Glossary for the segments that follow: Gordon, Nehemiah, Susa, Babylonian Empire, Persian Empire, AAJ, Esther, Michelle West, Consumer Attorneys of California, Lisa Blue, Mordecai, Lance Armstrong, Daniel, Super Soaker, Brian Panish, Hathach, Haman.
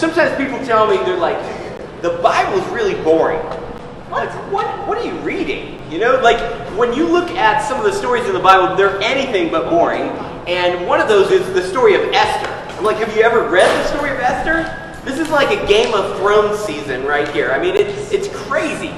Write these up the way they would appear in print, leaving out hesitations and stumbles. sometimes people tell me, they're like, the Bible's really boring. What are you reading? You know, like when you look at some of the stories in the Bible, they're anything but boring. And one of those is the story of Esther. I'm like, have you ever read the story of Esther? This is like a Game of Thrones season right here. I mean, it's crazy.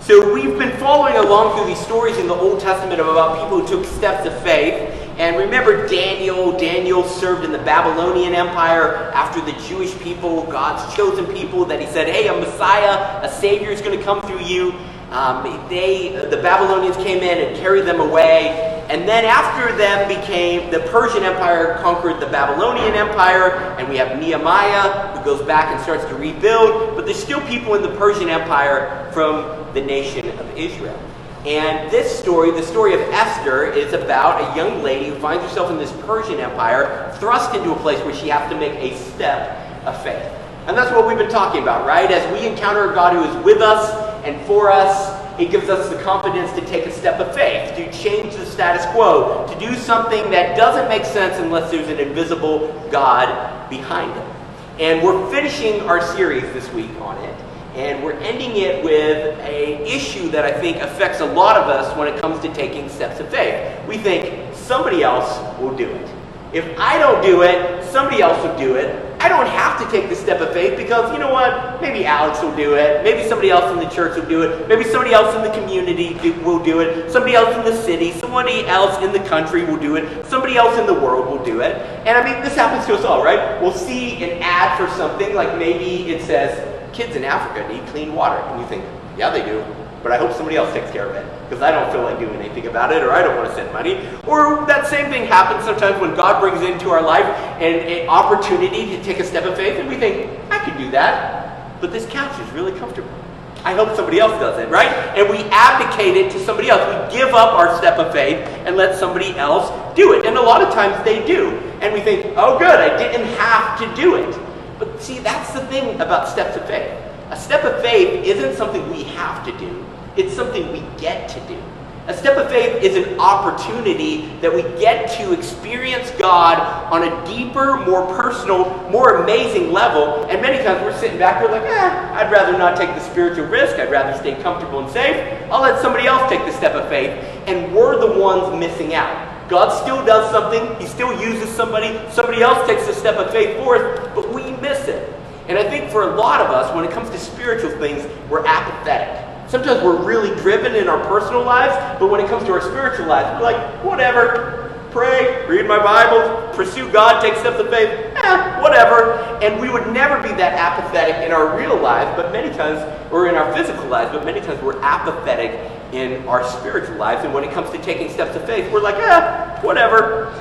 So we've been following along through these stories in the Old Testament about people who took steps of faith. And remember Daniel. Daniel served in the Babylonian Empire after the Jewish people, God's chosen people, that he said, hey, a Messiah, a Savior is going to come through you. The Babylonians came in and carried them away. And then after them became the Persian Empire, conquered the Babylonian Empire, and we have Nehemiah who goes back and starts to rebuild, but there's still people in the Persian Empire from the nation of Israel. And this story, the story of Esther, is about a young lady who finds herself in this Persian Empire, thrust into a place where she has to make a step of faith. And that's what we've been talking about, right? As we encounter a God who is with us and for us, it gives us the confidence to take a step of faith, to change the status quo, to do something that doesn't make sense unless there's an invisible God behind it. And we're finishing our series this week on it, and we're ending it with an issue that I think affects a lot of us when it comes to taking steps of faith. We think somebody else will do it. If I don't do it, somebody else will do it. I don't have to take the step of faith because, you know what, maybe Alex will do it. Maybe somebody else in the church will do it. Maybe somebody else in the community will do it. Somebody else in the city, somebody else in the country will do it. Somebody else in the world will do it. And I mean, this happens to us all, right? We'll see an ad for something, like maybe it says, kids in Africa need clean water. And you think, yeah, they do. But I hope somebody else takes care of it because I don't feel like doing anything about it, or I don't want to send money. Or that same thing happens sometimes when God brings into our life an opportunity to take a step of faith, and we think, I could do that, but this couch is really comfortable. I hope somebody else does it, right? And we abdicate it to somebody else. We give up our step of faith and let somebody else do it. And a lot of times they do. And we think, oh good, I didn't have to do it. But see, that's the thing about steps of faith. A step of faith isn't something we have to do. It's something we get to do. A step of faith is an opportunity that we get to experience God on a deeper, more personal, more amazing level. And many times we're sitting back, we're like, I'd rather not take the spiritual risk. I'd rather stay comfortable and safe. I'll let somebody else take the step of faith. And we're the ones missing out. God still does something. He still uses somebody. Somebody else takes the step of faith for us, but we miss it. And I think for a lot of us, when it comes to spiritual things, we're apathetic. Sometimes we're really driven in our personal lives, but when it comes to our spiritual lives, we're like, whatever, pray, read my Bible, pursue God, take steps of faith, whatever. And we would never be that apathetic in our real lives, but many times, or in our physical lives, but many times we're apathetic in our spiritual lives. And when it comes to taking steps of faith, we're like, whatever.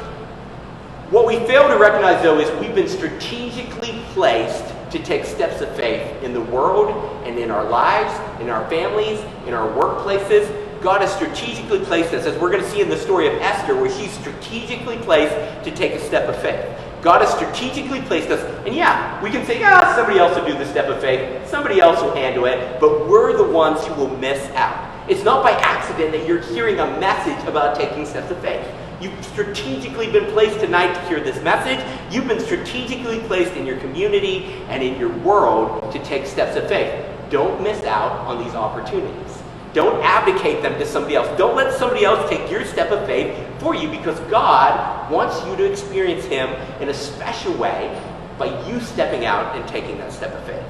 What we fail to recognize, though, is we've been strategically placed to take steps of faith in the world and in our lives, in our families, in our workplaces. God has strategically placed us, as we're going to see in the story of Esther, where she's strategically placed to take a step of faith. God has strategically placed us, and yeah, we can say, somebody else will do the step of faith, somebody else will handle it, but we're the ones who will miss out. It's not by accident that you're hearing a message about taking steps of faith. You've strategically been placed tonight to hear this message. You've been strategically placed in your community and in your world to take steps of faith. Don't miss out on these opportunities. Don't abdicate them to somebody else. Don't let somebody else take your step of faith for you, because God wants you to experience Him in a special way by you stepping out and taking that step of faith.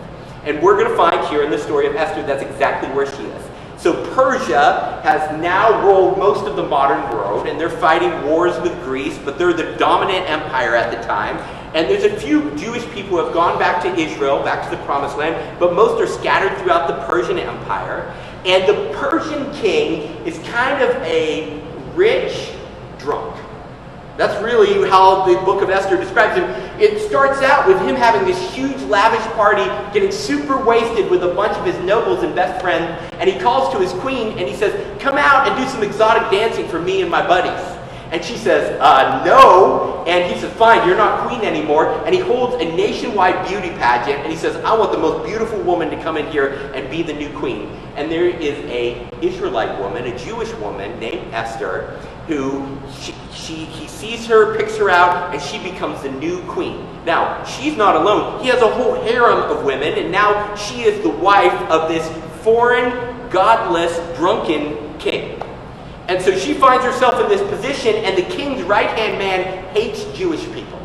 And we're going to find here in the story of Esther that's exactly where she is. So Persia has now ruled most of the modern world, and they're fighting wars with Greece, but they're the dominant empire at the time. And there's a few Jewish people who have gone back to Israel, back to the Promised Land, but most are scattered throughout the Persian Empire. And the Persian king is kind of a rich drunk. That's really how the book of Esther describes him. It starts out with him having this huge, lavish party, getting super wasted with a bunch of his nobles and best friends, and he calls to his queen and he says, come out and do some exotic dancing for me and my buddies. And she says, no. And he says, fine, you're not queen anymore. And he holds a nationwide beauty pageant, and he says, I want the most beautiful woman to come in here and be the new queen. And there is a Israelite woman, a Jewish woman named Esther, who he sees her, picks her out, and she becomes the new queen. Now, she's not alone. He has a whole harem of women, and now she is the wife of this foreign, godless, drunken king. And so she finds herself in this position, and the king's right-hand man hates Jewish people.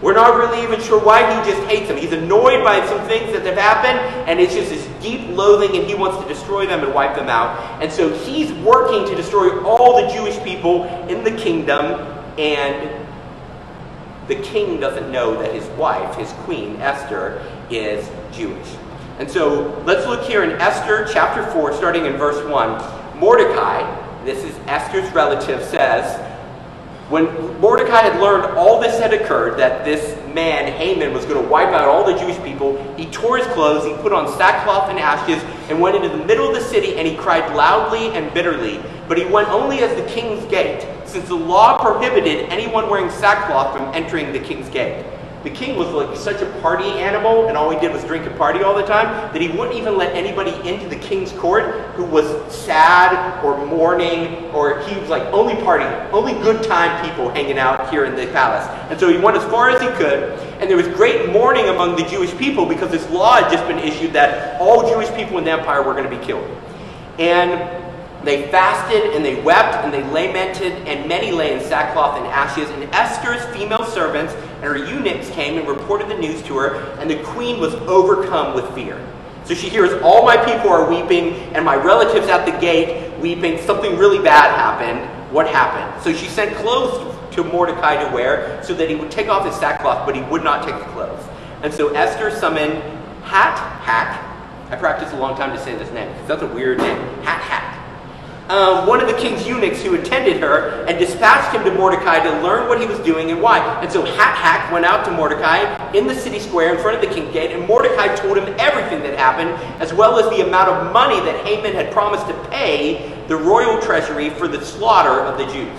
We're not really even sure why, he just hates them. He's annoyed by some things that have happened, and it's just this deep loathing, and he wants to destroy them and wipe them out. And so he's working to destroy all the Jewish people in the kingdom, and the king doesn't know that his wife, his queen, Esther, is Jewish. And so let's look here in Esther chapter 4, starting in verse 1. Mordecai, this is Esther's relative, says, when Mordecai had learned all this had occurred, that this man, Haman, was going to wipe out all the Jewish people, he tore his clothes, he put on sackcloth and ashes, and went into the middle of the city, and he cried loudly and bitterly. But he went only as the king's gate, since the law prohibited anyone wearing sackcloth from entering the king's gate. The king was like such a party animal, and all he did was drink and party all the time, that he wouldn't even let anybody into the king's court who was sad or mourning, or he was like only party, only good time people hanging out here in the palace. And so he went as far as he could, and there was great mourning among the Jewish people because this law had just been issued that all Jewish people in the empire were going to be killed. And they fasted, and they wept, and they lamented, and many lay in sackcloth and ashes. And Esther's female servants and her eunuchs came and reported the news to her, and the queen was overcome with fear. So she hears, all my people are weeping, and my relatives at the gate weeping. Something really bad happened. What happened? So she sent clothes to Mordecai to wear, so that he would take off his sackcloth, but he would not take the clothes. And so Esther summoned Hathach. I practiced a long time to say this name, because that's a weird name. Hathach. One of the king's eunuchs who attended her, and dispatched him to Mordecai to learn what he was doing and why. And so Hathach went out to Mordecai in the city square in front of the king's gate, and Mordecai told him everything that happened, as well as the amount of money that Haman had promised to pay the royal treasury for the slaughter of the Jews.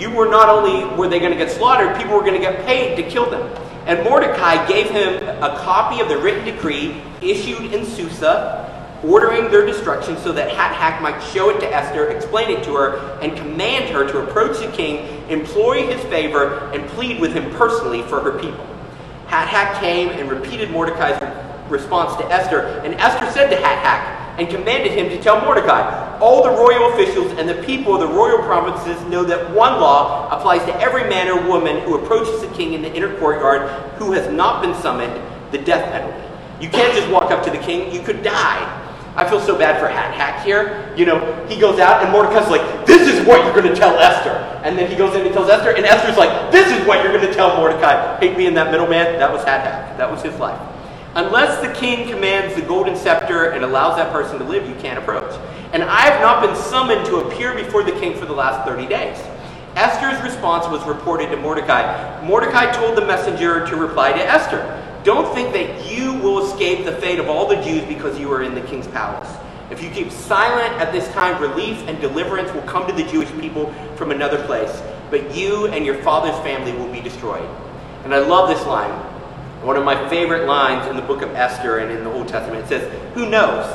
Not only were they going to get slaughtered, people were going to get paid to kill them. And Mordecai gave him a copy of the written decree issued in Susa, ordering their destruction, so that Hathach might show it to Esther, explain it to her, and command her to approach the king, employ his favor, and plead with him personally for her people. Hathach came and repeated Mordecai's response to Esther, and Esther said to Hathach, and commanded him to tell Mordecai, all the royal officials and the people of the royal provinces know that one law applies to every man or woman who approaches the king in the inner courtyard who has not been summoned, the death penalty. You can't just walk up to the king, you could die. I feel so bad for Hathach here. You know, he goes out, and Mordecai's like, this is what you're going to tell Esther. And then he goes in and tells Esther, and Esther's like, this is what you're going to tell Mordecai. Hate being that middleman. That was Hathach. That was his life. Unless the king commands the golden scepter and allows that person to live, you can't approach. And I have not been summoned to appear before the king for the last 30 days. Esther's response was reported to Mordecai. Mordecai told the messenger to reply to Esther, don't think that you will escape the fate of all the Jews because you are in the king's palace. If you keep silent at this time, relief and deliverance will come to the Jewish people from another place, but you and your father's family will be destroyed. And I love this line, one of my favorite lines in the book of Esther and in the Old Testament. It says, who knows?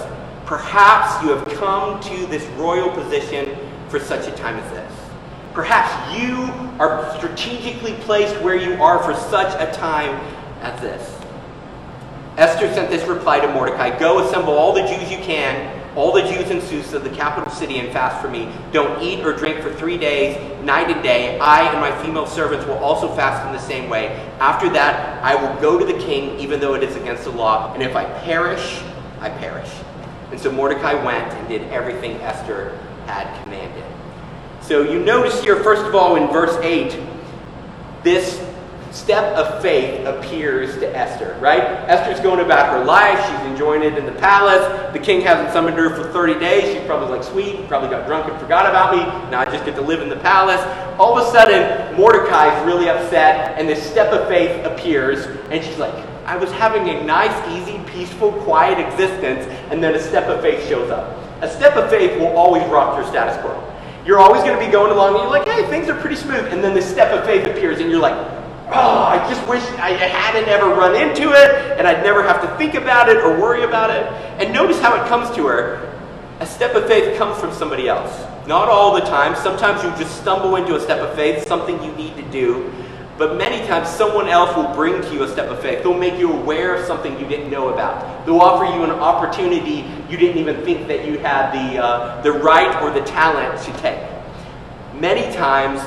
Perhaps you have come to this royal position for such a time as this. Perhaps you are strategically placed where you are for such a time as this. Esther sent this reply to Mordecai, go assemble all the Jews you can, all the Jews in Susa, the capital city, and fast for me. Don't eat or drink for 3 days, night and day. I and my female servants will also fast in the same way. After that, I will go to the king, even though it is against the law. And if I perish, I perish. And so Mordecai went and did everything Esther had commanded. So you notice here, first of all, in verse 8, this step of faith appears to Esther, right? Esther's going about her life. She's enjoying it in the palace. The king hasn't summoned her for 30 days. She's probably like, sweet, probably got drunk and forgot about me. Now I just get to live in the palace. All of a sudden, Mordecai is really upset, and this step of faith appears, and she's like, I was having a nice, easy, peaceful, quiet existence, and then a step of faith shows up. A step of faith will always rock your status quo. You're always going to be going along, and you're like, hey, things are pretty smooth, and then this step of faith appears, and you're like, oh, I just wish I hadn't ever run into it, and I'd never have to think about it or worry about it. And notice how it comes to her. A step of faith comes from somebody else. Not all the time. Sometimes you just stumble into a step of faith, something you need to do. But many times someone else will bring to you a step of faith. They'll make you aware of something you didn't know about. They'll offer you an opportunity you didn't even think that you had the right or the talent to take. Many times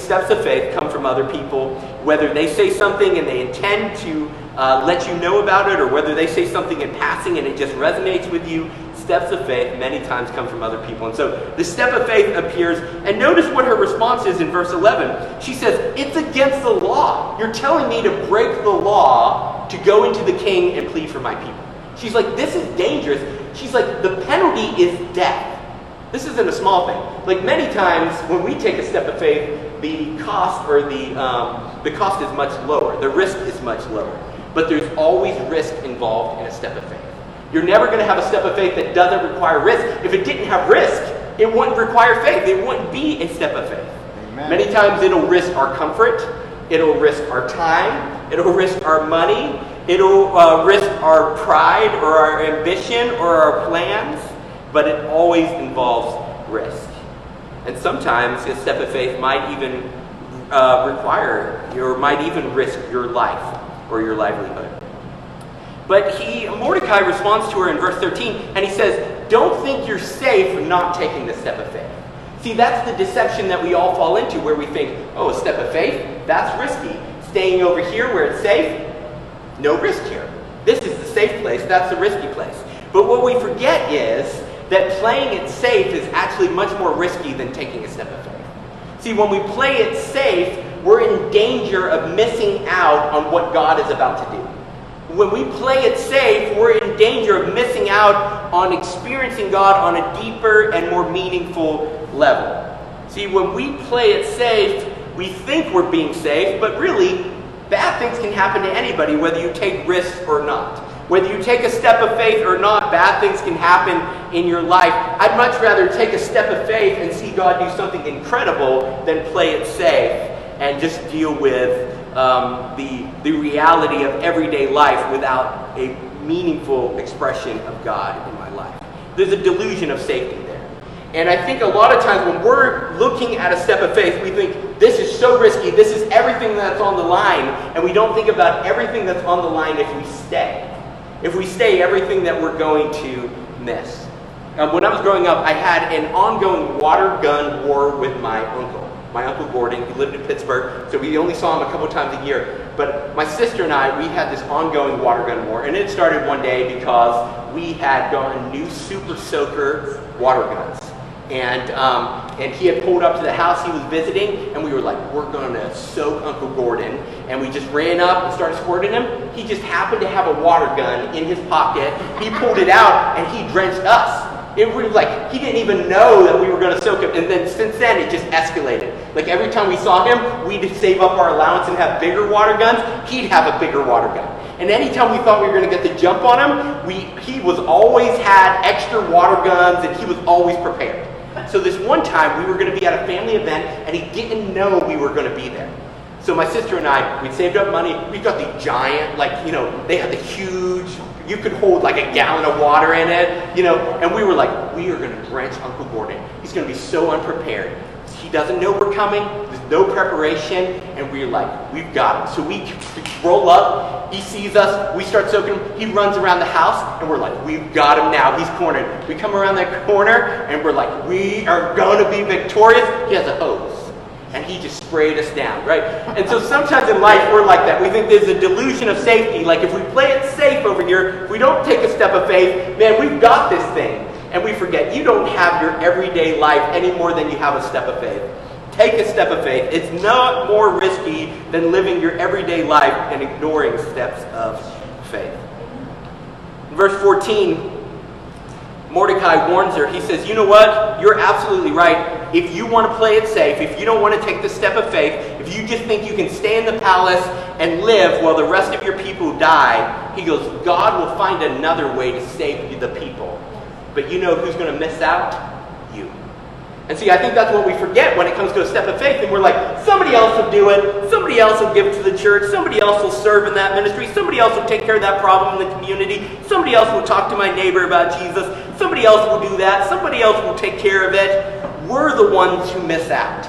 steps of faith come from other people, whether they say something and they intend to let you know about it, or whether they say something in passing and it just resonates with you. Steps of faith many times come from other people. And so the step of faith appears, and notice what her response is in verse 11. She says, it's against the law. You're telling me to break the law to go into the king and plead for my people. She's like, this is dangerous. She's like, the penalty is death. This isn't a small thing. Like many times when we take a step of faith, the cost or the cost is much lower. The risk is much lower. But there's always risk involved in a step of faith. You're never going to have a step of faith that doesn't require risk. If it didn't have risk, it wouldn't require faith. It wouldn't be a step of faith. Amen. Many times it'll risk our comfort. It'll risk our time. It'll risk our money. It'll risk our pride or our ambition or our plans. But it always involves risk. And sometimes a step of faith might even require, or might even risk your life or your livelihood. But Mordecai responds to her in verse 13, and he says, don't think you're safe not taking the step of faith. See, that's the deception that we all fall into, where we think, oh, a step of faith, that's risky. Staying over here where it's safe, no risk here. This is the safe place, that's the risky place. But what we forget is that playing it safe is actually much more risky than taking a step of faith. See, when we play it safe, we're in danger of missing out on what God is about to do. When we play it safe, we're in danger of missing out on experiencing God on a deeper and more meaningful level. See, when we play it safe, we think we're being safe, but really, bad things can happen to anybody, whether you take risks or not. Whether you take a step of faith or not, bad things can happen in your life. I'd much rather take a step of faith and see God do something incredible than play it safe and just deal with the reality of everyday life without a meaningful expression of God in my life. There's a delusion of safety there. And I think a lot of times when we're looking at a step of faith, we think, this is so risky, this is everything that's on the line, and we don't think about everything that's on the line if we stay. If we stay, everything that we're going to miss. When I was growing up, I had an ongoing water gun war with my uncle. My uncle Gordon, he lived in Pittsburgh, so we only saw him a couple times a year. But my sister and I, we had this ongoing water gun war, and it started one day because we had gotten new Super Soaker water guns. And he had pulled up to the house he was visiting, and we were like, we're going to soak Uncle Gordon. And we just ran up and started squirting him. He just happened to have a water gun in his pocket. He pulled it out, and he drenched us. It was like, he didn't even know that we were going to soak him. And then since then, it just escalated. Like every time we saw him, we'd save up our allowance and have bigger water guns. He'd have a bigger water gun. And anytime we thought we were going to get the jump on him, he was always had extra water guns, and he was always prepared. So this one time, we were going to be at a family event, and he didn't know we were going to be there. So my sister and I, we saved up money. We got the giant, they had the huge, you could hold like a gallon of water in it, and we were like, we are going to drench Uncle Gordon. He's going to be so unprepared. He doesn't know we're coming. There's no preparation. And we're like, we've got him. So we roll up. He sees us. We start soaking him. He runs around the house. And we're like, we've got him now. He's cornered. We come around that corner. And we're like, we are going to be victorious. He has a hose. And he just sprayed us down, right? And so sometimes in life, we're like that. We think there's a delusion of safety. Like if we play it safe over here, if we don't take a step of faith, man, we've got this thing. And we forget, you don't have your everyday life any more than you have a step of faith. Take a step of faith. It's not more risky than living your everyday life and ignoring steps of faith. In verse 14, Mordecai warns her. He says, you know what? You're absolutely right. If you want to play it safe, if you don't want to take the step of faith, if you just think you can stay in the palace and live while the rest of your people die, he goes, God will find another way to save the people. But you know who's going to miss out? You. And see, I think that's what we forget when it comes to a step of faith. And we're like, somebody else will do it. Somebody else will give to the church. Somebody else will serve in that ministry. Somebody else will take care of that problem in the community. Somebody else will talk to my neighbor about Jesus. Somebody else will do that. Somebody else will take care of it. were the ones who miss out.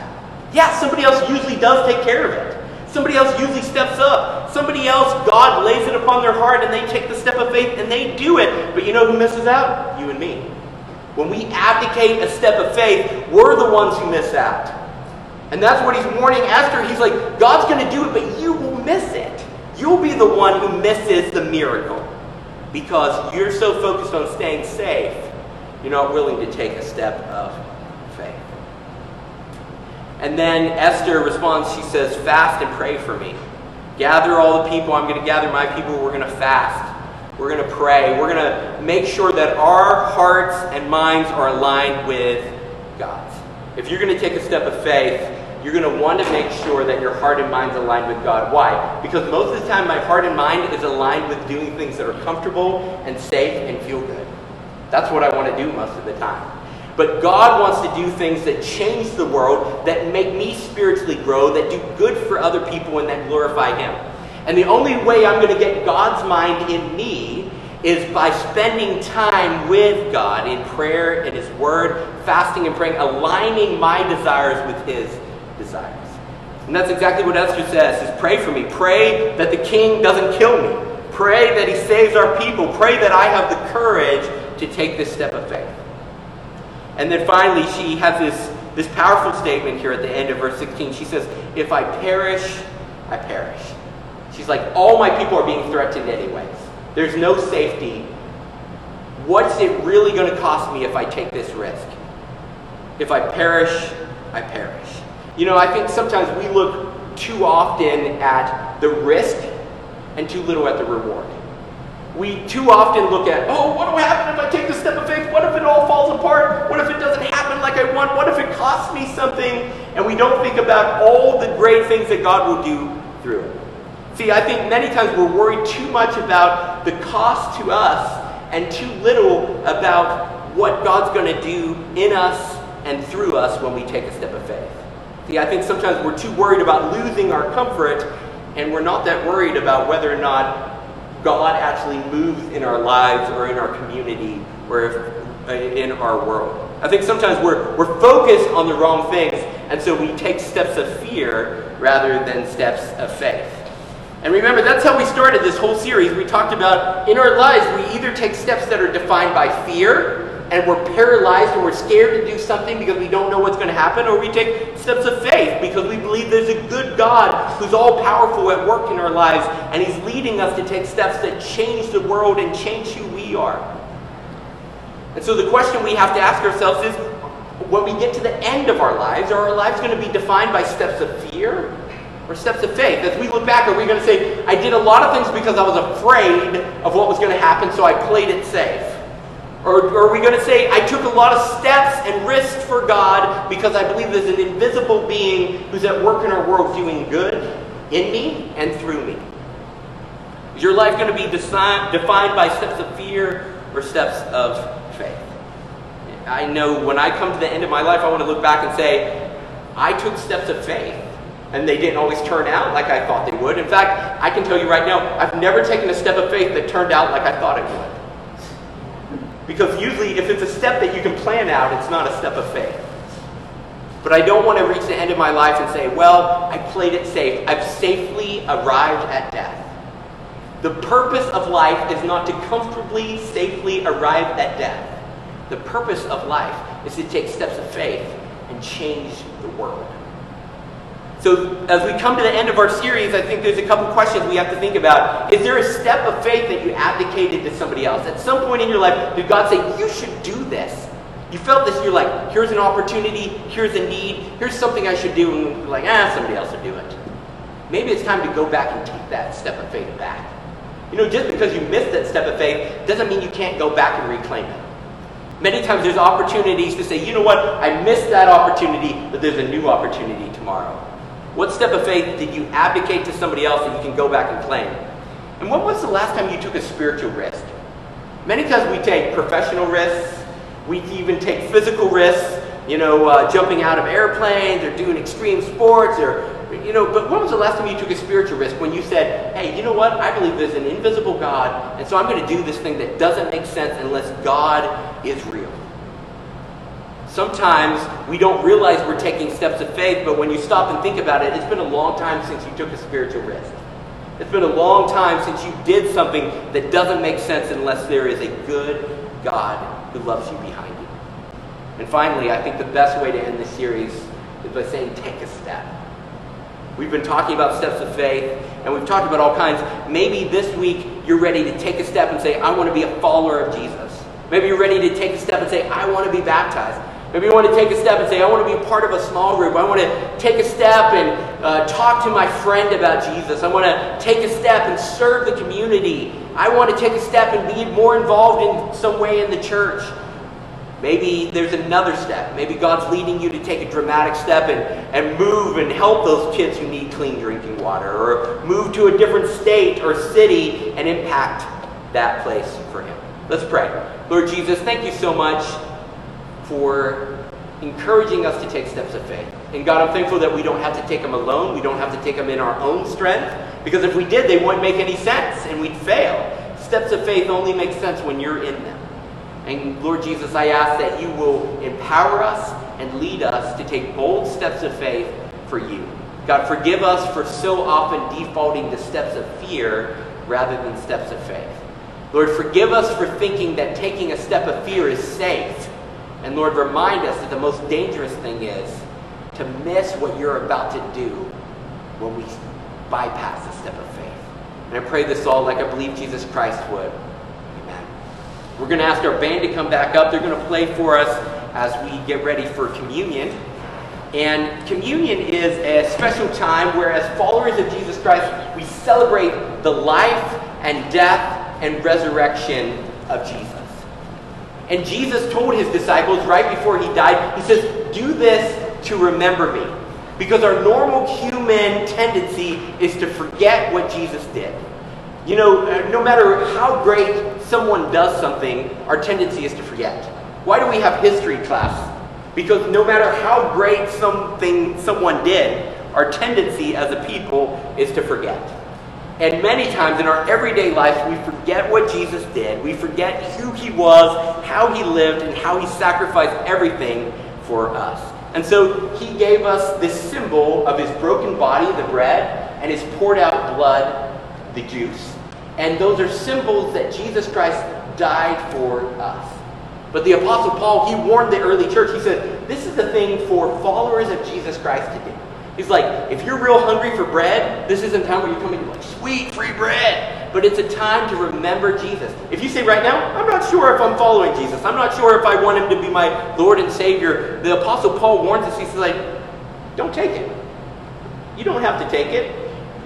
Yeah, somebody else usually does take care of it. Somebody else usually steps up. Somebody else, God lays it upon their heart and they take the step of faith and they do it. But you know who misses out? You and me. When we abdicate a step of faith, we're the ones who miss out. And that's what he's warning Esther. He's like, God's going to do it, but you will miss it. You'll be the one who misses the miracle because you're so focused on staying safe, you're not willing to take a step of faith. And then Esther responds, she says, fast and pray for me. Gather all the people. I'm going to gather my people. We're going to fast. We're going to pray. We're going to make sure that our hearts and minds are aligned with God's. If you're going to take a step of faith, you're going to want to make sure that your heart and mind's aligned with God. Why? Because most of the time my heart and mind is aligned with doing things that are comfortable and safe and feel good. That's what I want to do most of the time. But God wants to do things that change the world, that make me spiritually grow, that do good for other people, and that glorify Him. And the only way I'm going to get God's mind in me is by spending time with God in prayer, in His Word, fasting and praying, aligning my desires with His desires. And that's exactly what Esther says, is pray for me. Pray that the king doesn't kill me. Pray that he saves our people. Pray that I have the courage to take this step of faith. And then finally, she has this powerful statement here at the end of verse 16. She says, if I perish, I perish. She's like, all my people are being threatened anyways. There's no safety. What's it really going to cost me if I take this risk? If I perish, I perish. You know, I think sometimes we look too often at the risk and too little at the reward. We too often look at, oh, what will happen if I take this step of faith? What if it all falls apart? What if it doesn't happen like I want? What if it costs me something? And we don't think about all the great things that God will do through it. See, I think many times we're worried too much about the cost to us and too little about what God's going to do in us and through us when we take a step of faith. See, I think sometimes we're too worried about losing our comfort and we're not that worried about whether or not God actually moves in our lives or in our community or in our world. I think sometimes we're focused on the wrong things, and so we take steps of fear rather than steps of faith. And remember, that's how we started this whole series. We talked about in our lives, we either take steps that are defined by fear, and we're paralyzed and we're scared to do something because we don't know what's going to happen, or we take steps of faith because we believe there's a good God who's all-powerful at work in our lives, and He's leading us to take steps that change the world and change who we are. And so the question we have to ask ourselves is, when we get to the end of our lives, are our lives going to be defined by steps of fear or steps of faith? As we look back, are we going to say, I did a lot of things because I was afraid of what was going to happen, so I played it safe? Or are we going to say, I took a lot of steps and risks for God because I believe there's an invisible being who's at work in our world doing good in me and through me? Is your life going to be defined by steps of fear or steps of faith? I know when I come to the end of my life, I want to look back and say, I took steps of faith, and they didn't always turn out like I thought they would. In fact, I can tell you right now, I've never taken a step of faith that turned out like I thought it would. Because usually, if it's a step that you can plan out, it's not a step of faith. But I don't want to reach the end of my life and say, well, I played it safe. I've safely arrived at death. The purpose of life is not to comfortably, safely arrive at death. The purpose of life is to take steps of faith and change the world. So as we come to the end of our series, I think there's a couple questions we have to think about. Is there a step of faith that you abdicated to somebody else? At some point in your life, did God say, you should do this? You felt this, you're like, here's an opportunity, here's a need, here's something I should do, and you're like, somebody else will do it. Maybe it's time to go back and take that step of faith back. You know, just because you missed that step of faith doesn't mean you can't go back and reclaim it. Many times there's opportunities to say, you know what, I missed that opportunity, but there's a new opportunity tomorrow. What step of faith did you abdicate to somebody else that you can go back and claim? And when was the last time you took a spiritual risk? Many times we take professional risks. We even take physical risks, jumping out of airplanes or doing extreme sports but when was the last time you took a spiritual risk when you said, hey, you know what? I believe there's an invisible God, and so I'm going to do this thing that doesn't make sense unless God is real. Sometimes we don't realize we're taking steps of faith, but when you stop and think about it, it's been a long time since you took a spiritual risk. It's been a long time since you did something that doesn't make sense unless there is a good God who loves you behind you. And finally, I think the best way to end this series is by saying, take a step. We've been talking about steps of faith, and we've talked about all kinds. Maybe this week you're ready to take a step and say, I want to be a follower of Jesus. Maybe you're ready to take a step and say, I want to be baptized. Maybe you want to take a step and say, I want to be part of a small group. I want to take a step and talk to my friend about Jesus. I want to take a step and serve the community. I want to take a step and be more involved in some way in the church. Maybe there's another step. Maybe God's leading you to take a dramatic step and move and help those kids who need clean drinking water, or move to a different state or city and impact that place for Him. Let's pray. Lord Jesus, thank you so much for encouraging us to take steps of faith. And God, I'm thankful that we don't have to take them alone. We don't have to take them in our own strength, because if we did, they wouldn't make any sense and we'd fail. Steps of faith only make sense when you're in them. And Lord Jesus, I ask that you will empower us and lead us to take bold steps of faith for you. God, forgive us for so often defaulting to steps of fear rather than steps of faith. Lord, forgive us for thinking that taking a step of fear is safe. And Lord, remind us that the most dangerous thing is to miss what you're about to do when we bypass the step of faith. And I pray this all like I believe Jesus Christ would. We're going to ask our band to come back up. They're going to play for us as we get ready for communion. And communion is a special time where, as followers of Jesus Christ, we celebrate the life and death and resurrection of Jesus. And Jesus told his disciples right before he died, he says, do this to remember me. Because our normal human tendency is to forget what Jesus did. You know, no matter how great someone does something, our tendency is to forget. Why do we have history class? Because no matter how great someone did, our tendency as a people is to forget. And many times in our everyday life, we forget what Jesus did. We forget who he was, how he lived, and how he sacrificed everything for us. And so he gave us this symbol of his broken body, the bread, and his poured out blood, the juice. And those are symbols that Jesus Christ died for us. But the Apostle Paul, he warned the early church. He said, this is the thing for followers of Jesus Christ to do. He's like, if you're real hungry for bread, this isn't a time where you're coming like, sweet, free bread. But it's a time to remember Jesus. If you say right now, I'm not sure if I'm following Jesus. I'm not sure if I want him to be my Lord and Savior. The Apostle Paul warns us. He's like, don't take it. You don't have to take it.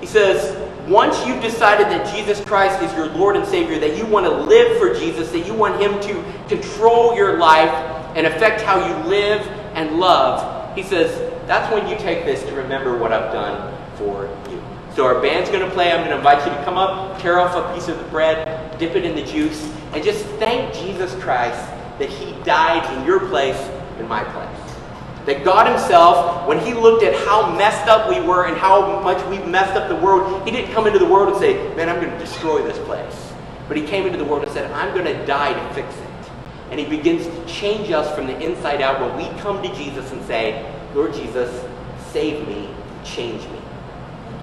He says, once you've decided that Jesus Christ is your Lord and Savior, that you want to live for Jesus, that you want him to control your life and affect how you live and love, he says, that's when you take this to remember what I've done for you. So our band's going to play. I'm going to invite you to come up, tear off a piece of the bread, dip it in the juice, and just thank Jesus Christ that he died in your place, in my place. That God himself, when he looked at how messed up we were and how much we messed up the world, he didn't come into the world and say, man, I'm going to destroy this place. But he came into the world and said, I'm going to die to fix it. And he begins to change us from the inside out when we come to Jesus and say, Lord Jesus, save me, change me.